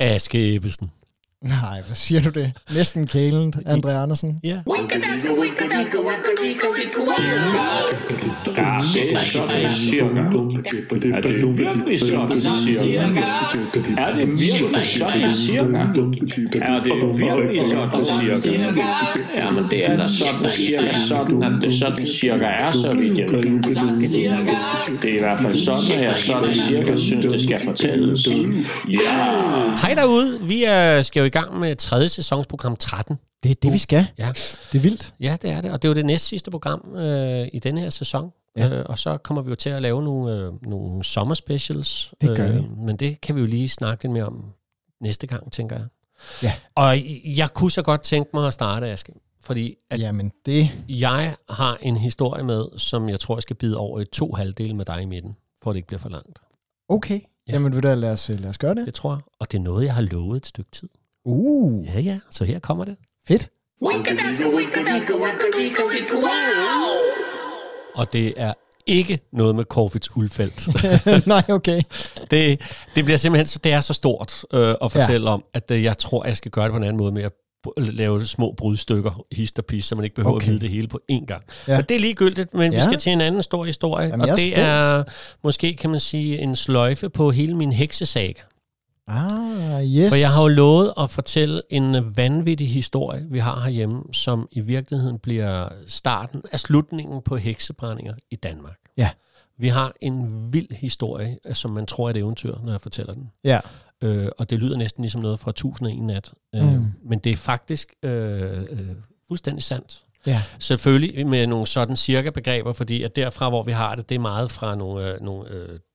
Aske Ebbesen. Nej, hvad siger du det? Næsten kælent, André Andersen. Ja. Er det virkelig sådan cirka? Ja, men det er da sådan, at det sådan cirka er, så vidt jeg ved. Det er i hvert fald sådan, at jeg sådan cirka synes, det skal fortælles. Ja. Hej derude, vi skal jo i gang med tredje sæsonsprogram 13. Det er det, vi skal. Ja. Det er vildt. Ja, det er det. Og det er jo det næst sidste program i denne her sæson. Ja. Og så kommer vi jo til at lave nogle sommerspecials. Det gør vi. Men det kan vi jo lige snakke lidt mere om næste gang, tænker jeg. Ja. Og jeg kunne så godt tænke mig at starte, Aske. Fordi at jeg har en historie med, som jeg tror, jeg skal bide over i to halvdele med dig i midten, for at det ikke bliver for langt. Okay. Ja. Jamen, vil du da lad os gøre det? Det tror jeg. Og det er noget, jeg har lovet et stykke tid. Ja, ja. Så her kommer det. Fedt. Og det er ikke noget med Corfitz Ulfeldt. Nej, okay. Det bliver simpelthen, så det er så stort at fortælle om, at jeg tror, jeg skal gøre det på en anden måde med at lave små brudstykker, hist og pis, så man ikke behøver at vide det hele på én gang. Ja. Og det er ligegyldigt, men vi skal til en anden stor historie, og det er måske, kan man sige, en sløjfe på hele min heksesaga. Ah, yes. For jeg har jo lovet at fortælle en vanvittig historie, vi har herhjemme, som i virkeligheden bliver starten af slutningen på heksebrændinger i Danmark. Ja. Vi har en vild historie, som man tror er et eventyr, når jeg fortæller den. Ja. Og det lyder næsten ligesom noget fra Tusind og En Nat. Men det er faktisk fuldstændig sandt. Ja. Selvfølgelig med nogle sådan cirka begreber, fordi at derfra, hvor vi har det, det er meget fra nogle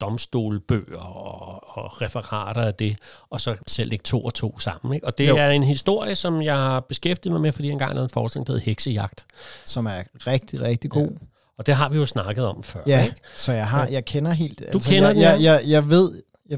domstolbøger og referater af det, og så selv lægge to og to sammen. Ikke? Og det er en historie, som jeg har beskæftiget mig med, fordi jeg engang lavede en forskning, der hedder Heksejagt. Som er rigtig, rigtig god. Ja. Og det har vi jo snakket om før. Ja, ikke? Så jeg kender helt... Du altså, kender den, ja. Jeg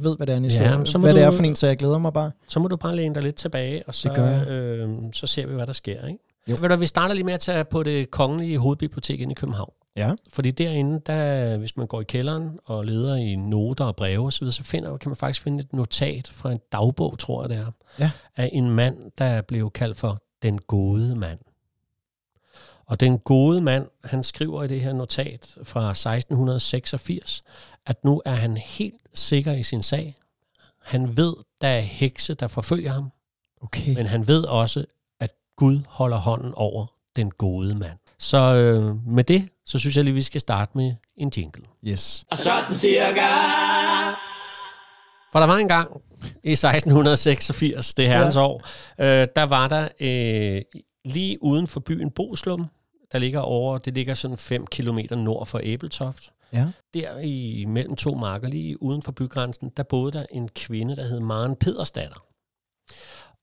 ved, hvad det er en historie. Ja, hvad det er for en, så jeg glæder mig bare. Så må du bare læne dig lidt tilbage, og så ser vi, hvad der sker, ikke? Ved du, vi starter lige med at tage på det kongelige hovedbibliotek inde i København. Ja. Fordi derinde, der, hvis man går i kælderen og leder i noter og breve osv., så kan man faktisk finde et notat fra en dagbog, tror jeg det er, af en mand, der blev kaldt for den gode mand. Og den gode mand, han skriver i det her notat fra 1686, at nu er han helt sikker i sin sag. Han ved, der er hekse, der forfølger ham. Okay. Men han ved også, Gud holder hånden over den gode mand. Så med det, så synes jeg lige, vi skal starte med en jingle. Yes. Og sådan cirka. For der var en gang i 1686, det herrens år, der var der lige uden for byen Boeslum, det ligger sådan 5 kilometer nord for Ebeltoft. Ja. Der i mellem to marker, lige uden for bygrænsen, der boede der en kvinde, der hed Maren Pedersdatter.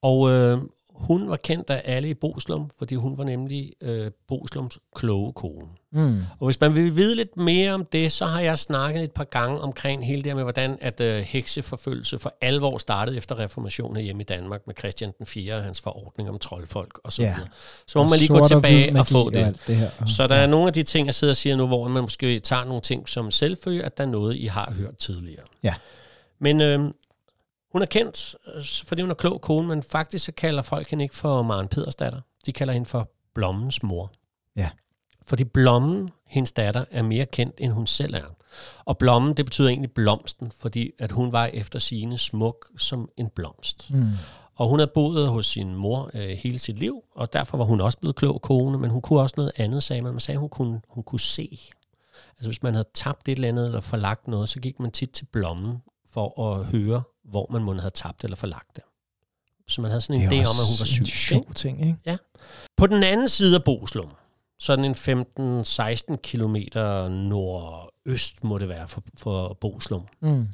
Og hun var kendt af alle i Boeslum, fordi hun var nemlig Boeslums kloge kone. Mm. Og hvis man vil vide lidt mere om det, så har jeg snakket et par gange omkring hele det med, hvordan at hekseforfølgelse for alvor startede efter reformationen hjemme i Danmark med Christian IV og hans forordning om troldfolk og sådan noget. Så må man lige gå tilbage og få det. Så der er nogle af de ting, jeg sidder og siger nu, hvor man måske tager nogle ting som selvfølge, at der er noget, I har hørt tidligere. Ja. Men... hun er kendt, fordi hun er klog kone, men faktisk så kalder folk hende ikke for Maren Pedersdatter. De kalder hende for Blommens mor. Ja. Fordi Blommen, hendes datter, er mere kendt, end hun selv er. Og Blommen, det betyder egentlig blomsten, fordi at hun var efter sigende smuk som en blomst. Mm. Og hun havde boet hos sin mor hele sit liv, og derfor var hun også blevet klog kone, men hun kunne også noget andet, sagde man. Man sagde, hun kunne se. Altså hvis man havde tabt et eller andet, eller forlagt noget, så gik man tit til Blommen for at høre, hvor man måtte have tabt eller forlagt det. Så man havde sådan en idé om, at hun var syg. Sjov ting, ikke? Ja. På den anden side af Boeslum, sådan en 15-16 kilometer nordøst må det være for Boeslum,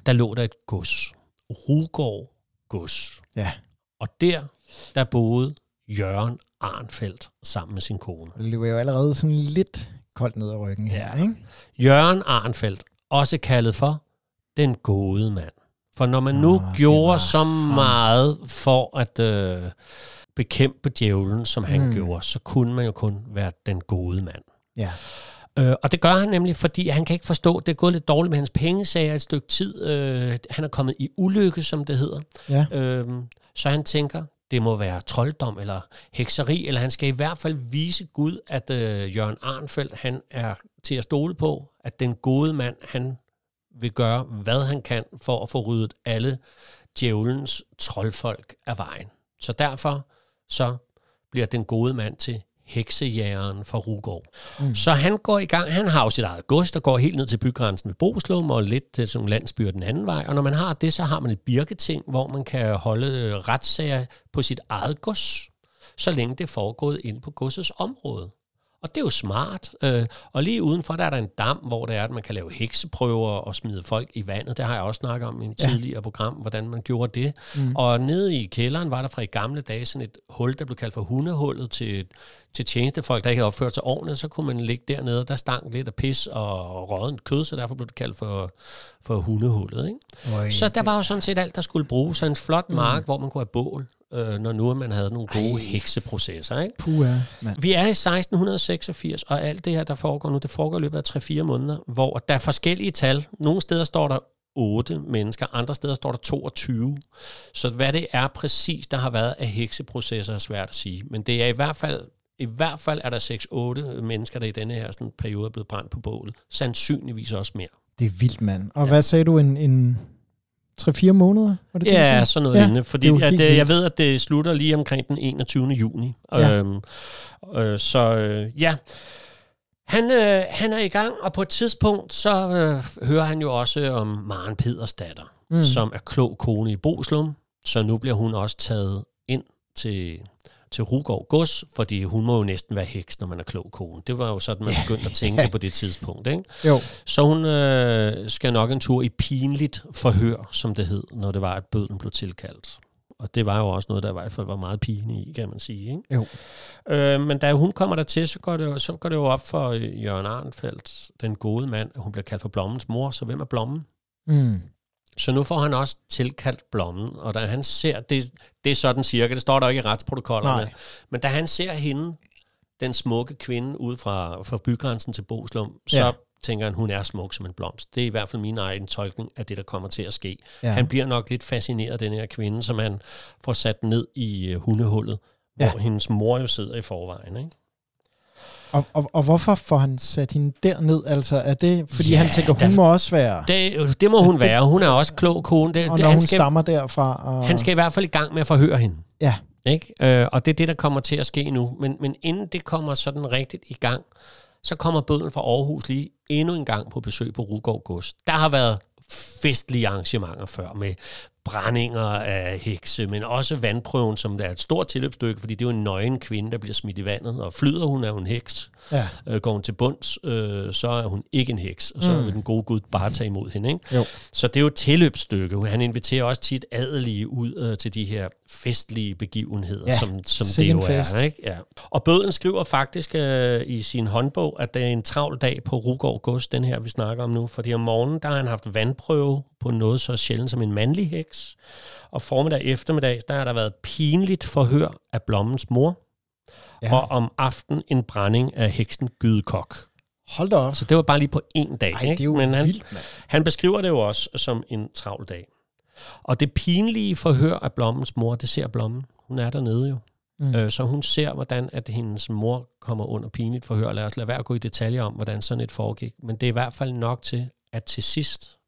der lå der et gods. Rugård gods. Ja. Og der boede Jørgen Arenfeldt sammen med sin kone. Det løber jo allerede sådan lidt koldt ned ad ryggen her, ikke? Jørgen Arenfeldt, også kaldet for den gode mand. For når man nu gjorde så meget for at bekæmpe djævlen, som han gjorde, så kunne man jo kun være den gode mand. Ja. Og det gør han nemlig, fordi han kan ikke forstå, det er gået lidt dårligt med hans pengesager et stykke tid. Han er kommet i ulykke, som det hedder. Ja. Så han tænker, det må være trolddom eller hekseri, eller han skal i hvert fald vise Gud, at Jørgen Arenfeldt, han er til at stole på, at den gode mand, han vil gøre, hvad han kan for at få ryddet alle djævelens troldfolk af vejen. Så derfor så bliver den gode mand til heksejægeren fra Rugård. Mm. Så han går i gang, han har jo sit eget gods, der går helt ned til bygrænsen ved Boeslum og lidt til sådan landsbyer den anden vej, og når man har det, så har man et birketing, hvor man kan holde retssager på sit eget gods, så længe det er foregået inde på godsets område. Og det er jo smart, og lige udenfor, der er der en dam, hvor det er, at man kan lave hekseprøver og smide folk i vandet. Det har jeg også snakket om i en tidligere program, hvordan man gjorde det. Mm. Og nede i kælderen var der fra i gamle dage sådan et hul, der blev kaldt for hundehullet til tjenestefolk, der ikke havde opført sig ordentligt. Så kunne man ligge dernede, der stank lidt af pis og råddent kød, så derfor blev det kaldt for hundehullet. Ikke? Oi, så der var jo sådan set alt, der skulle bruges. Så en flot mark, hvor man kunne have bål. Når nu man havde nogle gode hekseprocesser. Ikke? Puha, mand. Vi er i 1686, og alt det her, der foregår nu, det foregår i løbet af 3-4 måneder, hvor der er forskellige tal. Nogle steder står der 8 mennesker, andre steder står der 22. Så hvad det er præcis, der har været af hekseprocesser, er svært at sige. Men det er i hvert fald er der 6-8 mennesker, der i denne her sådan, periode er blevet brændt på bålet. Sandsynligvis også mere. Det er vildt, mand. Og hvad sagde du, en 3-4 måneder? Var det sådan noget lignende. Fordi jeg ved, at det slutter lige omkring den 21. juni. Ja. Han er i gang, og på et tidspunkt, så hører han jo også om Maren Pedersdatter, som er klog kone i Boeslum. Så nu bliver hun også taget ind til Rugård Gods, fordi hun må jo næsten være heks, når man er klog kone. Det var jo sådan, man begyndte at tænke på det tidspunkt. Ikke? Jo. Så hun skal nok en tur i pinligt forhør, som det hed, når det var, at bøden blev tilkaldt. Og det var jo også noget, der i hvert fald var meget pine i, kan man sige. Ikke? Jo. Men da hun kommer dertil, så går det jo op for Jørgen Arenfeldt, den gode mand, at hun bliver kaldt for Blommens mor, så hvem er Blommen? Mm. Så nu får han også tilkaldt Blommen, og da han ser, det er sådan cirka, det står der ikke i retsprotokollerne, men da han ser hende, den smukke kvinde, ude fra bygrænsen til Boeslum, så tænker han, hun er smuk som en blomst. Det er i hvert fald min egen tolkning af det, der kommer til at ske. Ja. Han bliver nok lidt fascineret af den her kvinde, som han får sat ned i hundehullet, hvor hendes mor jo sidder i forvejen, ikke? Og hvorfor får han sat hende derned? Altså, er det, fordi han tænker, hun må også være... Det må hun være. Hun er også klog kone. Og når hun stammer derfra... Han skal i hvert fald i gang med at forhøre hende. Ja. Ikke? Og det er det, der kommer til at ske nu. Men inden det kommer sådan rigtigt i gang, så kommer bøden fra Aarhus lige endnu en gang på besøg på Rugård Gods. Der har været festlige arrangementer før med brændinger af hekse, men også vandprøven, som der er et stort tilløbsstykke, fordi det er jo en nøgen kvinde, der bliver smidt i vandet, og flyder hun, er hun heks. Ja. Går hun til bunds, så er hun ikke en heks, og så vil den gode Gud bare tage imod hende. Ikke? Jo. Så det er jo et tilløbsstykke. Han inviterer også tit adelige ud til de her festlige begivenheder, som det jo er. Ikke? Ja. Og bøden skriver faktisk i sin håndbog, at det er en travl dag på Rugård Gods, den her vi snakker om nu, fordi om morgenen, der har han haft vandprøve på noget så sjældent som en mandlig heks, og formiddag eftermiddag, der har der været pinligt forhør af Blommens mor, og om aftenen en brænding af heksen Gyde Kok. Hold da op. Så det var bare lige på én dag. Ej, det er jo ikke? Men vildt, mand. Han beskriver det jo også som en travl dag. Og det pinlige forhør af Blommens mor, det ser Blommen. Hun er dernede jo. Så hun ser, hvordan at hendes mor kommer under pinligt forhør. Lad os lade være at gå i detaljer om, hvordan sådan et foregik. Men det er i hvert fald nok til, at til sidst,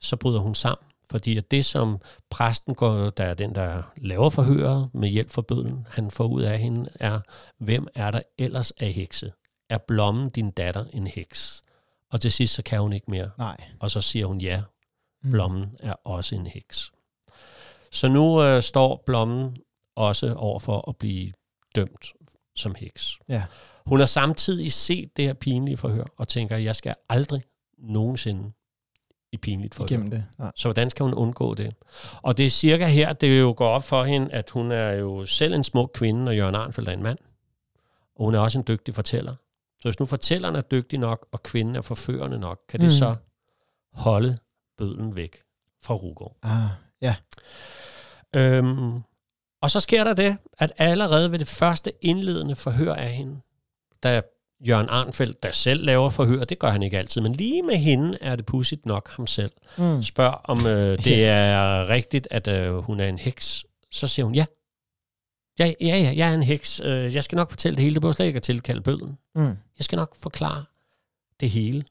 så bryder hun sammen. Fordi at det, som præsten går, der er den, der laver forhøret med hjælp fra bøden, han får ud af hende, er, hvem er der ellers af hekse? Er Blommen, din datter, en heks? Og til sidst, så kan hun ikke mere. Nej. Og så siger hun, ja, Blommen er også en heks. Så nu står Blommen også over for at blive dømt som heks. Ja. Hun har samtidig set det her pinlige forhør, og tænker, jeg skal aldrig nogensinde pinligt for det. Ja. Så hvordan skal hun undgå det? Og det er cirka her, det jo går op for hende, at hun er jo selv en smuk kvinde, og Jørgen Arenfeldt er en mand. Og hun er også en dygtig fortæller. Så hvis nu fortælleren er dygtig nok, og kvinden er forførende nok, kan det så holde bøden væk fra Rugård. Og så sker der det, at allerede ved det første indledende forhør af hende, der Jørgen Arenfeldt, der selv laver forhør, det gør han ikke altid, men lige med hende er det pudsigt nok ham selv. Spørg om det er rigtigt, at hun er en heks, Så siger hun, ja, jeg er en heks. Jeg skal nok fortælle det hele. Det behøver slet ikke at tilkalde bødlen. Jeg skal nok forklare det hele.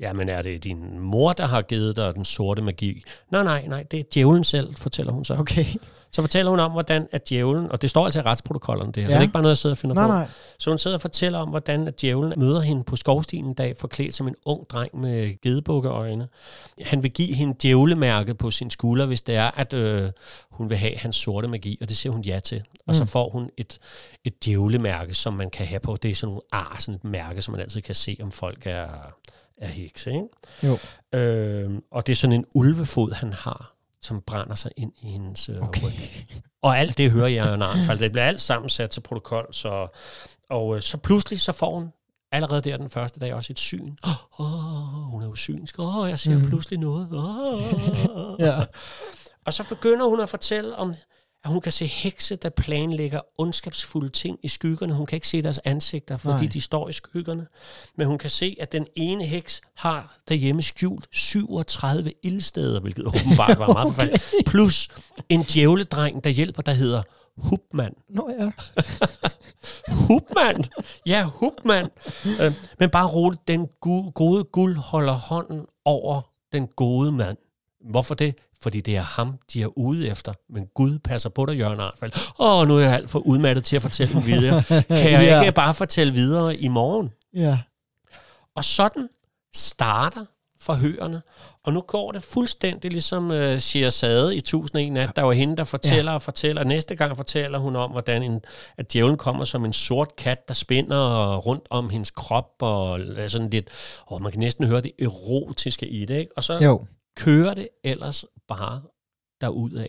Jamen, er det din mor, der har givet dig den sorte magi? Nej, det er djævlen selv, fortæller hun så. Okay. Så fortæller hun om, hvordan at djævlen, og det står altså i retsprotokollerne det her, så det er ikke bare noget, jeg sidder og finder på. Nej. Så hun sidder og fortæller om, hvordan at djævlen møder hende på skovstien en dag, forklædt som en ung dreng med gedebukkeøjne. Han vil give hende djævlemærke på sin skulder, hvis det er, at hun vil have hans sorte magi, og det siger hun ja til. Og så får hun et djævlemærke, som man kan have på. Det er sådan nogle sådan et mærke, som man altid kan se, om folk er hekse, ikke? Jo. Og det er sådan en ulvefod, han har, som brænder sig ind i hendes ryg. Og alt det hører jeg jo Arenfeldt. Det bliver alt sammen sat til protokol. Så pludselig så får hun allerede der den første dag også et syn. Hun er usynsk. Jeg ser pludselig noget. Ja. Og så begynder hun at fortælle om, at hun kan se hekse, der planlægger ondskabsfulde ting i skyggerne. Hun kan ikke se deres ansigter, fordi de står i skyggerne. Men hun kan se, at den ene heks har derhjemme skjult 37 ildsteder, hvilket åbenbart var meget forfærdeligt. Plus en djævledreng, der hjælper, der hedder Hupmand. Nå ja. Hupmand? Ja, Hupmand. Men bare roligt, den gode guld holder hånden over den gode mand. Hvorfor det? Fordi det er ham, de er ude efter. Men Gud passer på dig, Jørgen Arenfeldt. Nu er jeg alt for udmattet til at fortælle dem videre. Kan jeg ikke bare fortælle videre i morgen? Ja. Og sådan starter forhørene. Og nu går det fuldstændig ligesom Scheherazade i Tusind og En Nat. Der var hende, der fortæller og fortæller. Næste gang fortæller hun om, hvordan at djævlen kommer som en sort kat, der spænder rundt om hendes krop. Og sådan lidt. Man kan næsten høre det erotiske i det, ikke? Og så kører det ellers bare derudad.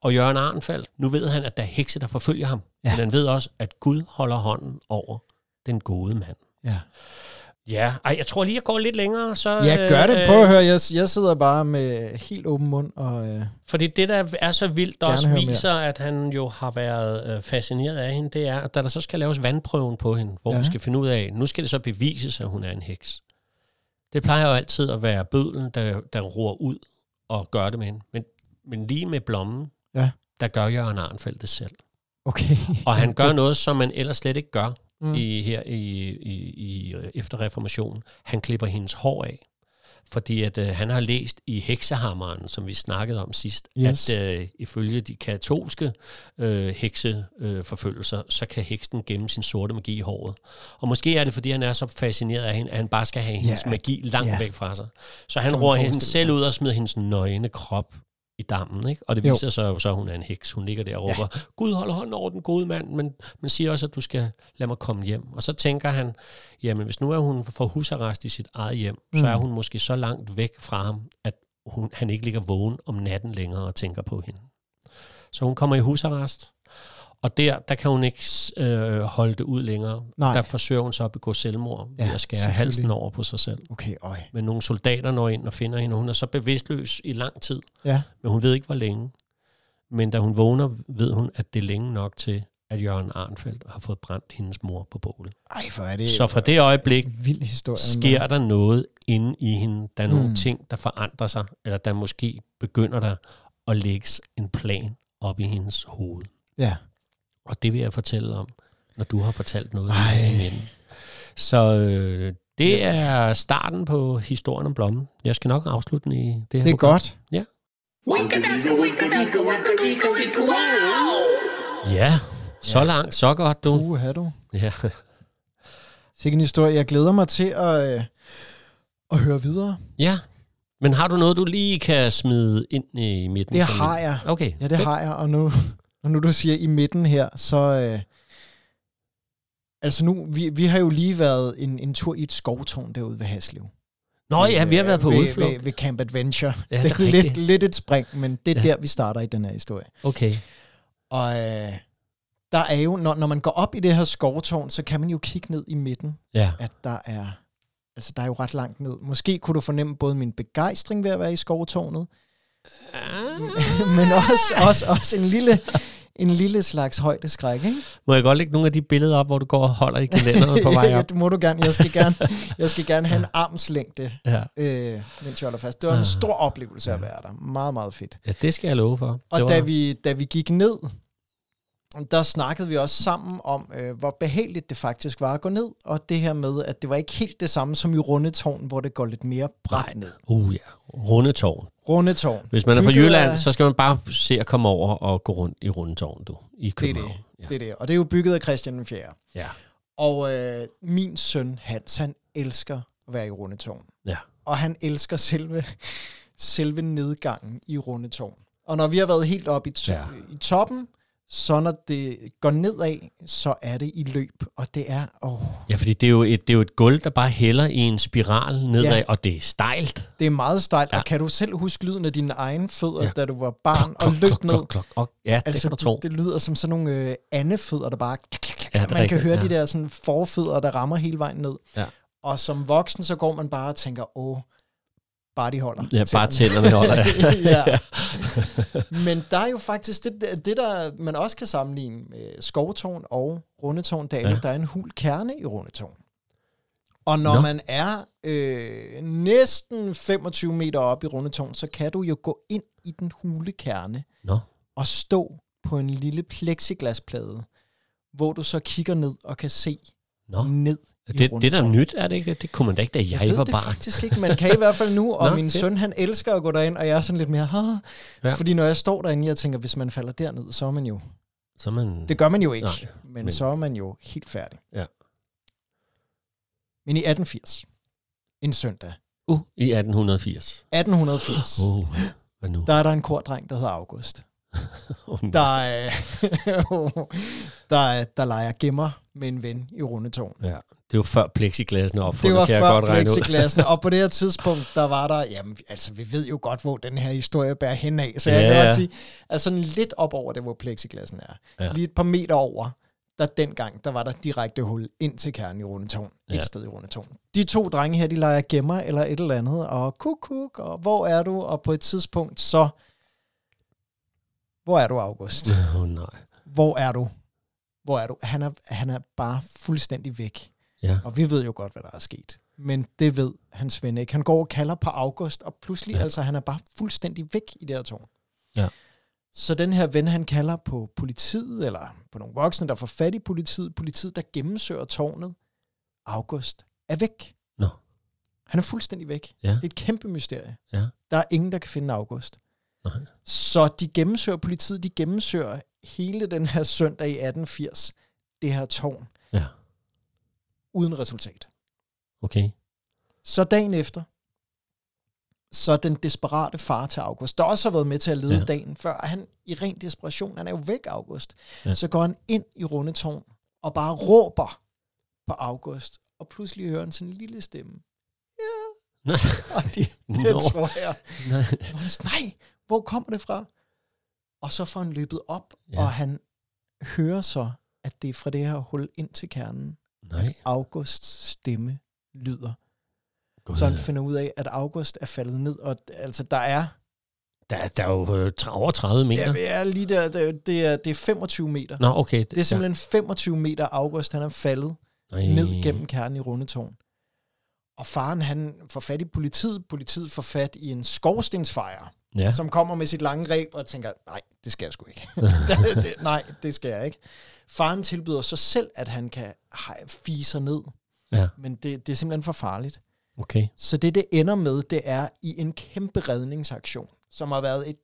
Og Jørgen Arenfeldt, nu ved han, at der er hekse, der forfølger ham. Ja. Men han ved også, at Gud holder hånden over den gode mand. Ja. Ja, jeg tror lige, jeg går lidt længere. Så, ja, gør det. Prøv at høre. Jeg sidder bare med helt åben mund. Og, fordi det, der er så vildt, der også viser, at han jo har været fascineret af hende, det er, at da der så skal laves vandprøven på hende, hvor vi skal finde ud af, nu skal det så bevises, at hun er en heks. Det plejer jo altid at være bødlen, der roer ud og gør det med hende. Men lige med Blommen, der gør Jørgen Arenfeldt det selv. Okay. Og han gør noget, som man ellers slet ikke gør efter reformationen. Han klipper hendes hår af, fordi at han har læst i Heksehammeren, som vi snakkede om sidst, at ifølge de katolske hekseforfølgelser, så kan heksen gemme sin sorte magi i håret. Og måske er det, fordi han er så fascineret af hende, at han bare skal have hendes magi langt væk fra sig. Så han roer hende selv ud og smider hendes nøgne krop i dammen, ikke? Og det viser sig jo så, at hun er en heks. Hun ligger der og råber, Gud holder hånden over den gode mand, men man siger også, at du skal lade mig komme hjem. Og så tænker han, jamen hvis nu er hun for husarrest i sit eget hjem, så er hun måske så langt væk fra ham, at han ikke ligger vågen om natten længere og tænker på hende. Så hun kommer i husarrest, og der kan hun ikke holde det ud længere. Nej. Der forsøger hun så at begå selvmord ved at skære halsen over på sig selv. Okay, men nogle soldater når ind og finder hende, og hun er så bevidstløs i lang tid. Ja. Men hun ved ikke, hvor længe. Men da hun vågner, ved hun, at det er længe nok til, at Jørgen Arenfeldt har fået brændt hendes mor på bålet. Så fra det øjeblik sker der noget inde i hende. Der er nogle ting, der forandrer sig, eller der måske begynder der at lægge en plan op i hendes hoved. Ja. Og det vil jeg fortælle om, når du har fortalt noget igen. Så det er starten på historien om Blommen. Jeg skal nok afslutte den i det her. Det er godt. Ja. Ja, så langt, så godt du. Har du. Ja. Sikke en historie. Jeg glæder mig til at høre videre. Ja. Men har du noget, du lige kan smide ind i midten? Det har jeg. Okay. Ja, det har jeg, og nu... Og nu du siger i midten her, så... vi har jo lige været en tur i et skovtårn derude ved Haslev. Nå ja, vi har været på udflugt. Ved Camp Adventure. Ja, det er lidt et spring, men det er der, vi starter i den her historie. Okay. Og der er jo... Når man går op i det her skovtårn, så kan man jo kigge ned i midten, at der er... Altså, der er jo ret langt ned. Måske kunne du fornemme både min begejstring ved at være i skovtårnet, men også en lille... en lille slags højdeskræk, ikke? Må jeg godt lægge nogle af de billeder op, hvor du går og holder i kalenderen på vej op? Det må du gerne. Jeg skal gerne have en armslængde, mens jeg holder fast. Det var en stor oplevelse at være der. Meget, meget fedt. Ja, det skal jeg love for. Og da vi gik ned, der snakkede vi også sammen om, hvor behageligt det faktisk var at gå ned, og det her med, at det var ikke helt det samme som i Rundetårn, hvor det går lidt mere bredt ned. Rundetårn. Hvis man er fra Jylland, så skal man bare se at komme over og gå rundt i Rundetårn, i København. Det er det. Og det er jo bygget af Christian IV. Ja. Og min søn Hans, han elsker at være i Rundetårn. Ja. Og han elsker selve nedgangen i Rundetårn. Og når vi har været helt oppe i toppen, så når det går nedad, så er det i løb, og det er... Ja, fordi det er jo et gulv, der bare hælder i en spiral nedad, og det er stejlt. Det er meget stejlt, og kan du selv huske lyden af dine egne fødder, da du var barn og løb ned? Ja, det kan du tro. Det lyder som sådan nogle andefødder, der bare... Man kan høre de der sådan forfødder, der rammer hele vejen ned. Ja. Og som voksen, så går man bare og tænker, bare de holder. Ja, bare tænderne holder, ja. Men der er jo faktisk det der man også kan sammenligne med Skovtårn og Rundetårndalen. Ja. Der er en hul kerne i Rundetårn. Og når man er næsten 25 meter op i Rundetårn, så kan du jo gå ind i den hule kerne og stå på en lille plexiglasplade, hvor du så kigger ned og kan se ned. Det der er nyt, er det ikke? Det kunne man da ikke, da jeg var barn. Det faktisk ikke, man kan i hvert fald nu, og min søn, han elsker at gå derind, og jeg er sådan lidt mere, fordi når jeg står derinde, jeg tænker, hvis man falder derned, så er man jo... Det gør man jo ikke, men så er man jo helt færdig. Ja. Men i 1880, en søndag... i 1880. 1880. Hvad nu? Der er der en kordreng, der hedder August. Der leger gemmer med en ven i Rundetårn. Ja, det var før plexiglassen er opfundet. Det var før plexiglassen, og på det her tidspunkt, der var der, jamen altså, vi ved jo godt, hvor den her historie bærer hen af, så jeg kan godt sige, altså lidt op over det, hvor plexiglassen er. Ja. Lige et par meter over, der dengang, der var der direkte hul ind til kernen i Rundetårn, et sted i Rundetårn. De to drenge her, de leger gemmer eller et eller andet, og kuk, og hvor er du? Og på et tidspunkt, så... Hvor er du, August? Nej. Hvor er du? Han er bare fuldstændig væk. Ja. Og vi ved jo godt, hvad der er sket. Men det ved hans ven ikke. Han går og kalder på August, og pludselig, han er bare fuldstændig væk i det her tårn. Ja. Så den her ven, han kalder på politiet, eller på nogle voksne, der får fat i politiet. Politiet, der gennemsøger tårnet. August er væk. Nå. Han er fuldstændig væk. Ja. Det er et kæmpe mysterie. Ja. Der er ingen, der kan finde August. Nej. Så politiet gennemsøger hele den her søndag i 1880, det her tårn, uden resultat. Okay. Så dagen efter, så den desperate far til August, der også har været med til at lede dagen før, han i ren desperation, han er jo væk, August, så går han ind i Rundetårn og bare råber på August, og pludselig hører han sådan en lille stemme. Nej. Nej, hvor kommer det fra? Og så får han løbet op, og han hører så, at det er fra det her hul ind til kernen, at Augusts stemme lyder. God. Så han finder ud af, at August er faldet ned, og altså der er jo over 30 meter. Ja, er lige der, det er 25 meter. Nå, okay. Det er simpelthen 25 meter, August han er faldet ned gennem kernen i Rundetårn. Og faren, han får fat i politiet. Politiet får fat i en skorstensfejer, som kommer med sit lange reb og tænker, nej, det skal jeg sgu ikke. Nej, det skal jeg ikke. Faren tilbyder sig selv, at han kan fise sig ned. Ja. Men det er simpelthen for farligt. Okay. Så det ender med, det er i en kæmpe redningsaktion, som har været et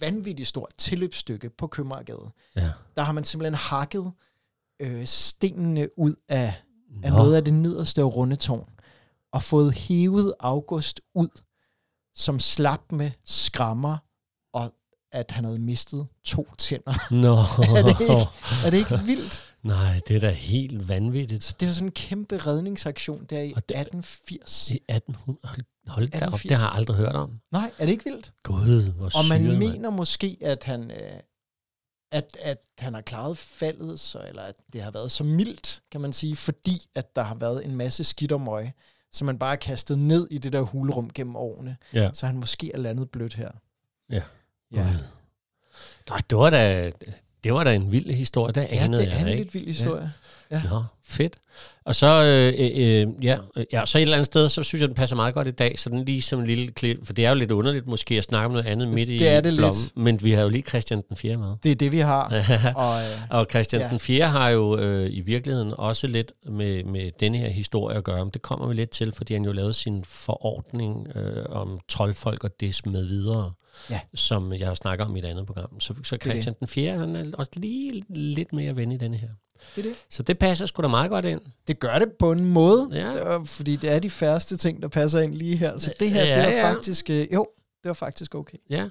vanvittigt stort tilløbsstykke på Købmagergade. Ja. Der har man simpelthen hakket stenene ud af noget af det nederste Rundetårn, og fået hævet August ud, som slap med skrammer, og at han havde mistet 2 tænder. Er det ikke vildt? Nej, det er da helt vanvittigt. Så det var sådan en kæmpe redningsaktion der i 1880. I 1800? Hold da op, det har jeg aldrig hørt om. Nej, er det ikke vildt? Gud, hvor syret. Og man mener måske, at han... At han har klaret faldet, eller at det har været så mildt, kan man sige, fordi at der har været en masse skidt og møg, som man bare har kastet ned i det der hulrum gennem årene. Ja. Så han måske er landet blødt her. Ja. Nej, det var da en vild historie, der anede jeg ikke. Ja, det er en lidt vild historie. Ja. Nå, fedt. Og så, så et eller andet sted, så synes jeg, den passer meget godt i dag, så den lige som en lille klip, for det er jo lidt underligt måske at snakke om noget andet midt i Blommen, men vi har jo lige Christian IV med. Det er det, vi har. Og Christian IV har jo i virkeligheden også lidt med denne her historie at gøre, men det kommer vi lidt til, fordi han jo lavede sin forordning om troldfolk og des med videre, som jeg snakker om i et andet program. Så Christian IV, han er også lige lidt mere ven i denne her. Det. Så det passer sgu da meget godt ind. Det gør det på en måde, fordi det er de færreste ting, der passer ind lige her. Så det her, det er faktisk... Det var faktisk okay. Ja,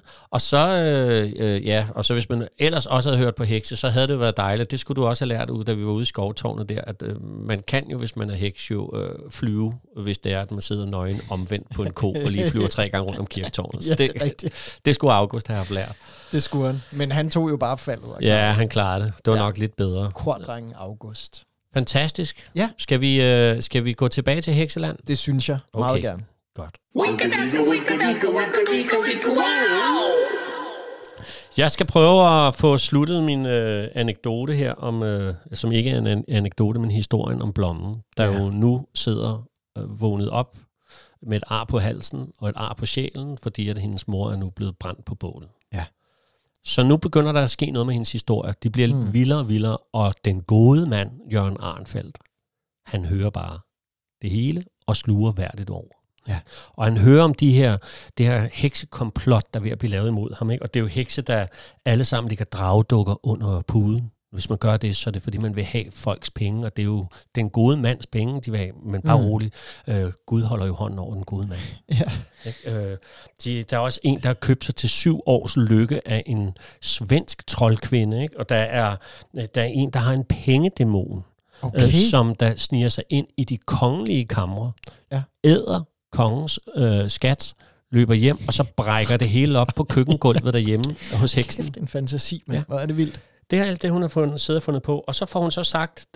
og så, hvis man ellers også havde hørt på hekse, så havde det været dejligt. Det skulle du også have lært ud, da vi var ude i skovtårnet der, at man kan jo, hvis man er heks, flyve, hvis det er, at man sidder nøgen omvendt på en ko og lige flyver 3 gange rundt om kirketårnet. Ja, det skulle August have lært. Det skulle han. Men han tog jo bare faldet. Han klarede det. Det var nok lidt bedre. Kortdrengen August. Fantastisk. Ja. Skal vi gå tilbage til Hekseland? Det synes jeg meget gerne. Godt. Jeg skal prøve at få sluttet min anekdote her, om, som ikke er en anekdote, men historien om Blommen, der jo nu sidder vågnet op med et ar på halsen og et ar på sjælen, fordi at hendes mor er nu blevet brændt på bålet. Ja. Så nu begynder der at ske noget med hendes historie. De bliver lidt vildere og vildere, og den gode mand, Jørgen Arenfeldt, han hører bare det hele og sluger hvert et ord. Ja. Og han hører om det her heksekomplot, der er ved at blive lavet imod ham, ikke? Og det er jo hekse, der alle sammen ligger dragdukker under puden. Hvis man gør det, så er det fordi, man vil have folks penge, og det er jo den gode mands penge, de vil have, men bare roligt. Gud holder jo hånden over den gode mand. Ja. Der er også en, der har købt sig til 7 års lykke af en svensk troldkvinde, ikke? Og der er en, der har en pengedæmon, som der sniger sig ind i de kongelige kamre, æder kongens skat, løber hjem, og så brækker det hele op på køkkengulvet derhjemme hos heksen. Kæft, en fantasi, mand. Hvor er det vildt. Det er alt det, hun har fundet på. Og så får hun så sagt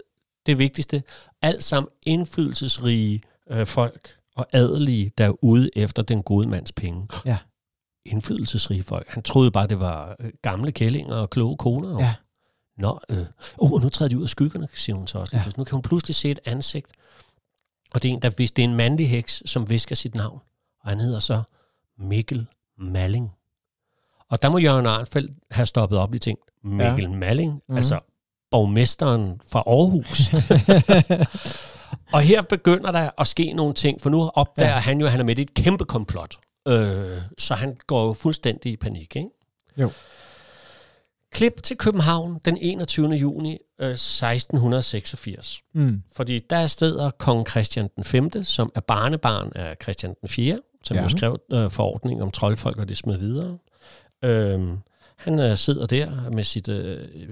det vigtigste. Alt sammen indflydelsesrige folk og adelige, der er ude efter den gode mands penge. Ja. Indflydelsesrige folk. Han troede bare, det var gamle kællinger og kloge koner. Ja. Nu træder de ud af skyggerne, siger hun så også. Ja. Nu kan hun pludselig se et ansigt. Og det er en, det er en mandlig heks, som visker sit navn. Og han hedder så Mikkel Malling. Og der må Jørgen Arenfeldt have stoppet op i ting. Mikkel Malling, altså borgmesteren fra Aarhus. Og her begynder der at ske nogle ting, for nu opdager han jo, at han er med i et kæmpe komplot. Så han går jo fuldstændig i panik, ikke? Jo. Klip til København den 21. juni 1686. Fordi der sidder kong Christian V, som er barnebarn af Christian IV, som jo skrev forordningen om troldfolk og des med videre. Han sidder der med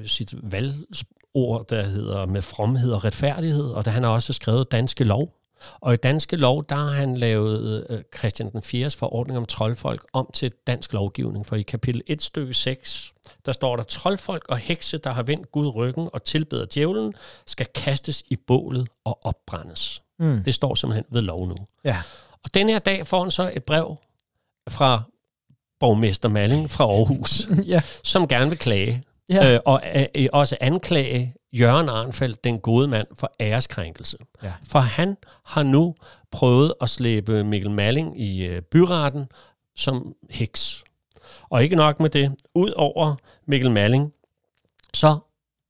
sit valgsord, der hedder med fromhed og retfærdighed, og der han har også skrevet Danske Lov. Og i Danske Lov, der har han lavet Christian IV's forordning om troldfolk om til dansk lovgivning, for i kapitel 1 stykke 6, der står der, troldfolk og hekse, der har vendt Gud ryggen og tilbeder djævlen, skal kastes i bålet og opbrændes. Det står simpelthen ved lov nu. Ja. Og den her dag får han så et brev fra borgmester Malling fra Aarhus, som gerne vil klage, og også anklage Jørgen Arenfeldt, den gode mand, for æreskrænkelse. Ja. For han har nu prøvet at slæbe Mikkel Malling i byretten som heks. Og ikke nok med det. Udover Mikkel Malling, så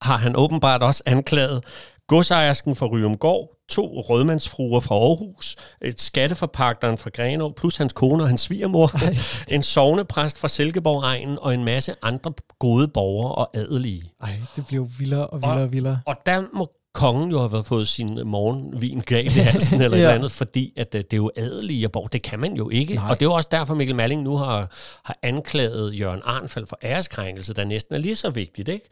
har han åbenbart også anklaget godsejersken fra Ryomgård, 2 rødmandsfruer fra Aarhus, et skatteforpagteren fra Grenaa, plus hans kone og hans svigermor, en sognepræst fra Silkeborg-egnen og en masse andre gode borgere og adelige. Ej, det blev vildere og vildere og vildere. Og der må kongen jo have fået sin morgenvin galt i halsen eller et andet, fordi at det er jo adelige og borg. Det kan man jo ikke. Nej. Og det er jo også derfor, Mikkel Malling nu har anklaget Jørgen Arenfeldt for æreskrænkelse, der næsten er lige så vigtigt, ikke?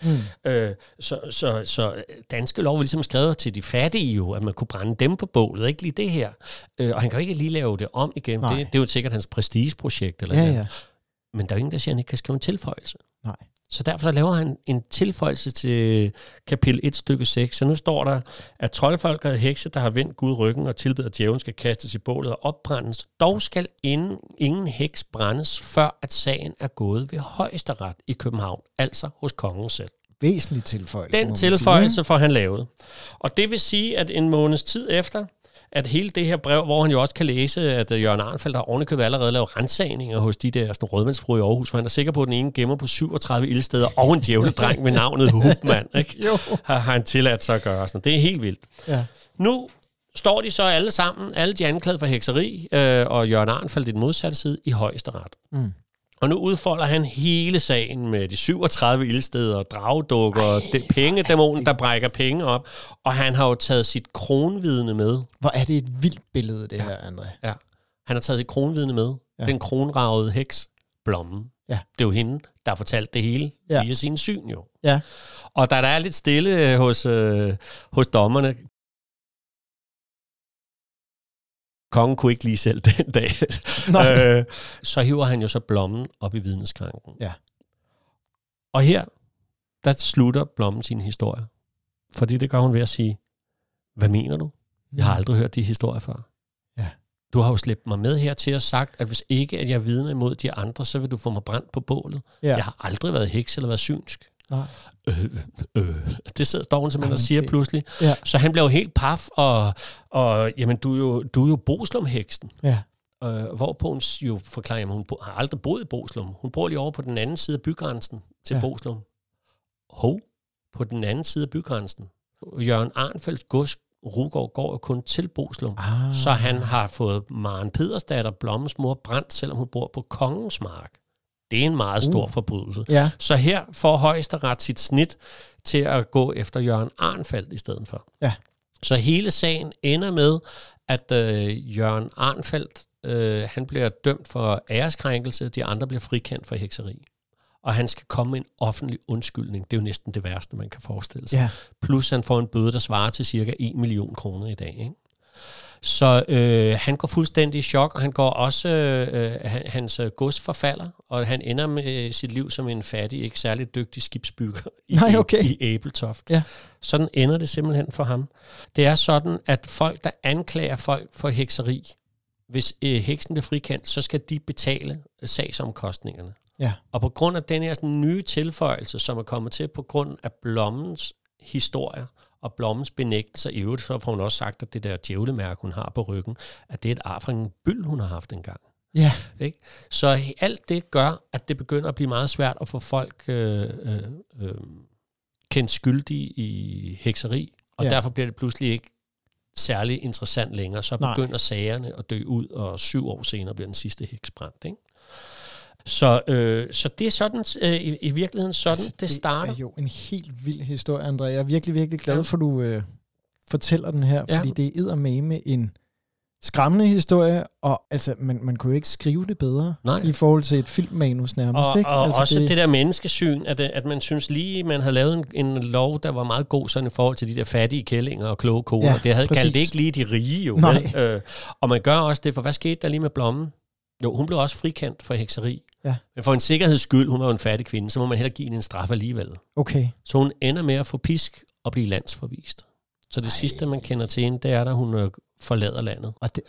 Så Danske Lov var ligesom skrevet til de fattige jo, at man kunne brænde dem på bålet, ikke lige det her. Og han kan jo ikke lige lave det om igen. Det er jo sikkert hans prestigeprojekt eller noget. Men der er jo ingen, der siger, at han ikke kan skrive en tilføjelse. Nej. Så derfor så laver han en tilføjelse til kapitel 1, stykke 6. Så nu står der, at troldfolk og hekse, der har vendt Gud ryggen og tilbeder djævlen, skal kastes i bålet og opbrændes. Dog skal ingen heks brændes, før at sagen er gået ved højesteret i København, altså hos kongen selv. Væsentlig tilføjelse. Den tilføjelse får han lavet. Og det vil sige, at en måneds tid efter, at hele det her brev, hvor han jo også kan læse, at Jørgen Arenfeldt har ovenikøbet allerede lavet rensagninger hos de der rødmandsfruer i Aarhus, for han er sikker på, at den ene gemmer på 37 ildsteder og en djævledreng med navnet Hupmand, ikke? Har han tilladt sig at gøre sådan. Det er helt vildt. Ja. Nu står de så alle sammen, alle de anklagede for hekseri, og Jørgen Arenfeldt i den modsatte side, i højesteret. Mm. Og nu udfolder han hele sagen med de 37 ildsteder, dragdukker, pengedæmonen, der brækker penge op. Og han har jo taget sit kronvidne med. Hvor er det et vildt billede, det her, André. Ja, han har taget sit kronvidne med. Ja. Den kronragede heks, Blommen. Ja. Det er jo hende, der har fortalt det hele via sin syn, jo. Ja. Og der er lidt stille hos dommerne. Kongen kunne ikke lige selv den dag. Så hiver han jo så Blommen op i vidneskranken. Ja. Og her, der slutter Blommen sin historie. Fordi det gør hun ved at sige, hvad mener du? Jeg har aldrig hørt de historier før. Ja. Du har jo slæbt mig med her til at sagt, at hvis ikke at jeg vidner imod de andre, så vil du få mig brændt på bålet. Ja. Jeg har aldrig været heks eller været synsk. Nej. Det står hun simpelthen og siger det, pludselig. Ja. Så han blev jo helt paf, og jamen, du er jo Boeslum-heksen. Ja. Hvorpå hun jo forklarer, at hun har aldrig boet i Boeslum. Hun bor lige over på den anden side af bygrænsen til Boeslum. På den anden side af bygrænsen. Jørgen Arenfeldts gods Rugård går jo kun til Boeslum. Så han har fået Maren Pedersdatter, Blommens mor, brændt, selvom hun bor på kongens mark. Det er en meget stor forbrydelse. Ja. Så her får højesteret sit snit til at gå efter Jørgen Arenfeldt i stedet for. Ja. Så hele sagen ender med, at Jørgen Arenfeldt han bliver dømt for æreskrænkelse, de andre bliver frikendt for hekseri. Og han skal komme med en offentlig undskyldning. Det er jo næsten det værste, man kan forestille sig. Ja. Plus han får en bøde, der svarer til cirka 1 million kroner i dag, ikke? Så han går fuldstændig i chok, og han går også, hans gods forfalder, og han ender med sit liv som en fattig, ikke særlig dygtig skibsbygger i Ebeltoft. Ja. Sådan ender det simpelthen for ham. Det er sådan, at folk, der anklager folk for hekseri, hvis heksen bliver frikendt, så skal de betale sagsomkostningerne. Ja. Og på grund af den her sådan, nye tilføjelse, som er kommet til på grund af Blommens historier, og Blommens benægtelser i øvrigt, så får hun også sagt, at det der djævlemærke, hun har på ryggen, at det er et ar fra en byld, hun har haft engang. Ja. Ikke? Så alt det gør, at det begynder at blive meget svært at få folk kendt skyldige i hekseri, og derfor bliver det pludselig ikke særlig interessant længere. Så begynder sagerne at dø ud, og 7 år senere bliver den sidste heks brændt, ikke? Så det er sådan, i virkeligheden sådan, altså, det starter. Det er jo en helt vild historie, André. Jeg er virkelig, virkelig glad for, at du fortæller den her, fordi det er eddermame en skræmmende historie, og altså, man kunne jo ikke skrive det bedre i forhold til et filmmanus nærmest. Og, ikke? Altså, og også det der menneskesyn, at man synes lige, man havde lavet en lov, der var meget god sådan i forhold til de der fattige kællinger og kloge koner. Ja, det havde kaldt ikke lige de rige jo. Og man gør også det, for hvad skete der lige med Blommen? Jo, hun blev også frikendt for hekseri. Ja. Men for en sikkerheds skyld, hun var en fattig kvinde, så må man heller give hende en straf alligevel. Okay. Så hun ender med at få pisk og blive landsforvist. Så det sidste, man kender til hende, det er, da hun forlader landet. Og det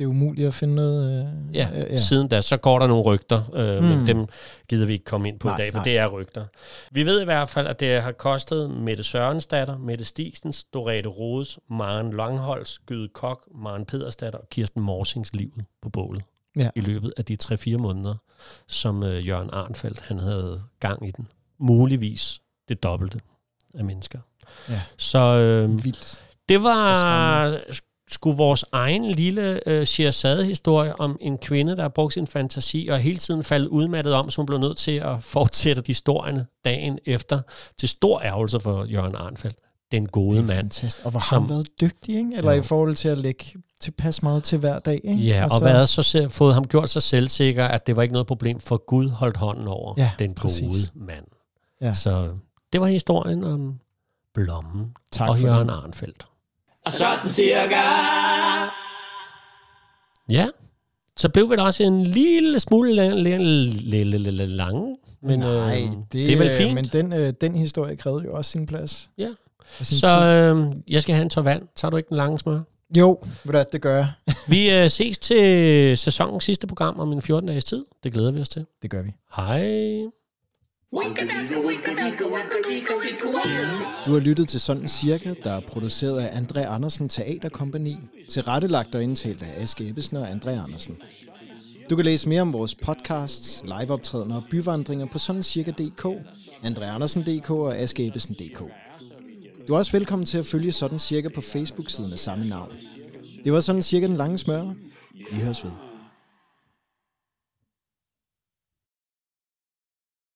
er umuligt at finde noget... siden da, så går der nogle rygter, men dem gider vi ikke komme ind på i dag, for det er rygter. Vi ved i hvert fald, at det har kostet Mette Sørens datter, Mette Stigens, Dorete Rodes, Maren Longholz, Gyde Kok, Maren Pedersdatter og Kirsten Morsings livet på bålet. Ja. I løbet af de 3-4 måneder, som Jørgen Arenfeldt han havde gang i den. Muligvis det dobbelte af mennesker. Ja. Så vildt. Det var sgu vores egen lille Scheherazade-historie om en kvinde, der har brugt sin fantasi og hele tiden faldt udmattet om, så hun blev nødt til at fortsætte historierne dagen efter til stor ærgelse for Jørgen Arenfeldt. Den gode mand. Fantastisk. Og hvor har han været dygtig, ikke? Eller i forhold til at lægge tilpas meget til hver dag, ikke? Ja, altså, og været så fået ham gjort sig selvsikker, at det var ikke noget problem, for Gud holdt hånden over den gode mand. Ja. Så det var historien om Blommen og Jørgen Arenfeldt. Og sådan cirka. Ja, så blev det også en lille smule lang Men, nej, det er vel fint. Men den historie krævede jo også sin plads. Ja. Sin jeg skal have en tår vand. Tager du ikke den lange smør? Jo, det gør jeg. Vi ses til sæsonens sidste program om en 14 dages tid. Det glæder vi os til. Det gør vi. Hej. Du har lyttet til Sådan Cirka, der er produceret af André Andersen Teaterkompagni, tilrettelagt og indtalt af Aske Ebbesen og André Andersen. Du kan læse mere om vores podcasts, liveoptrædener og byvandringer på sådancirka.dk, andreandersen.dk og askeebbesen.dk. Du er også velkommen til at følge Sådan Cirka på Facebook-siden af samme navn. Det var Sådan Cirka den lange smøre. Vi høres ved.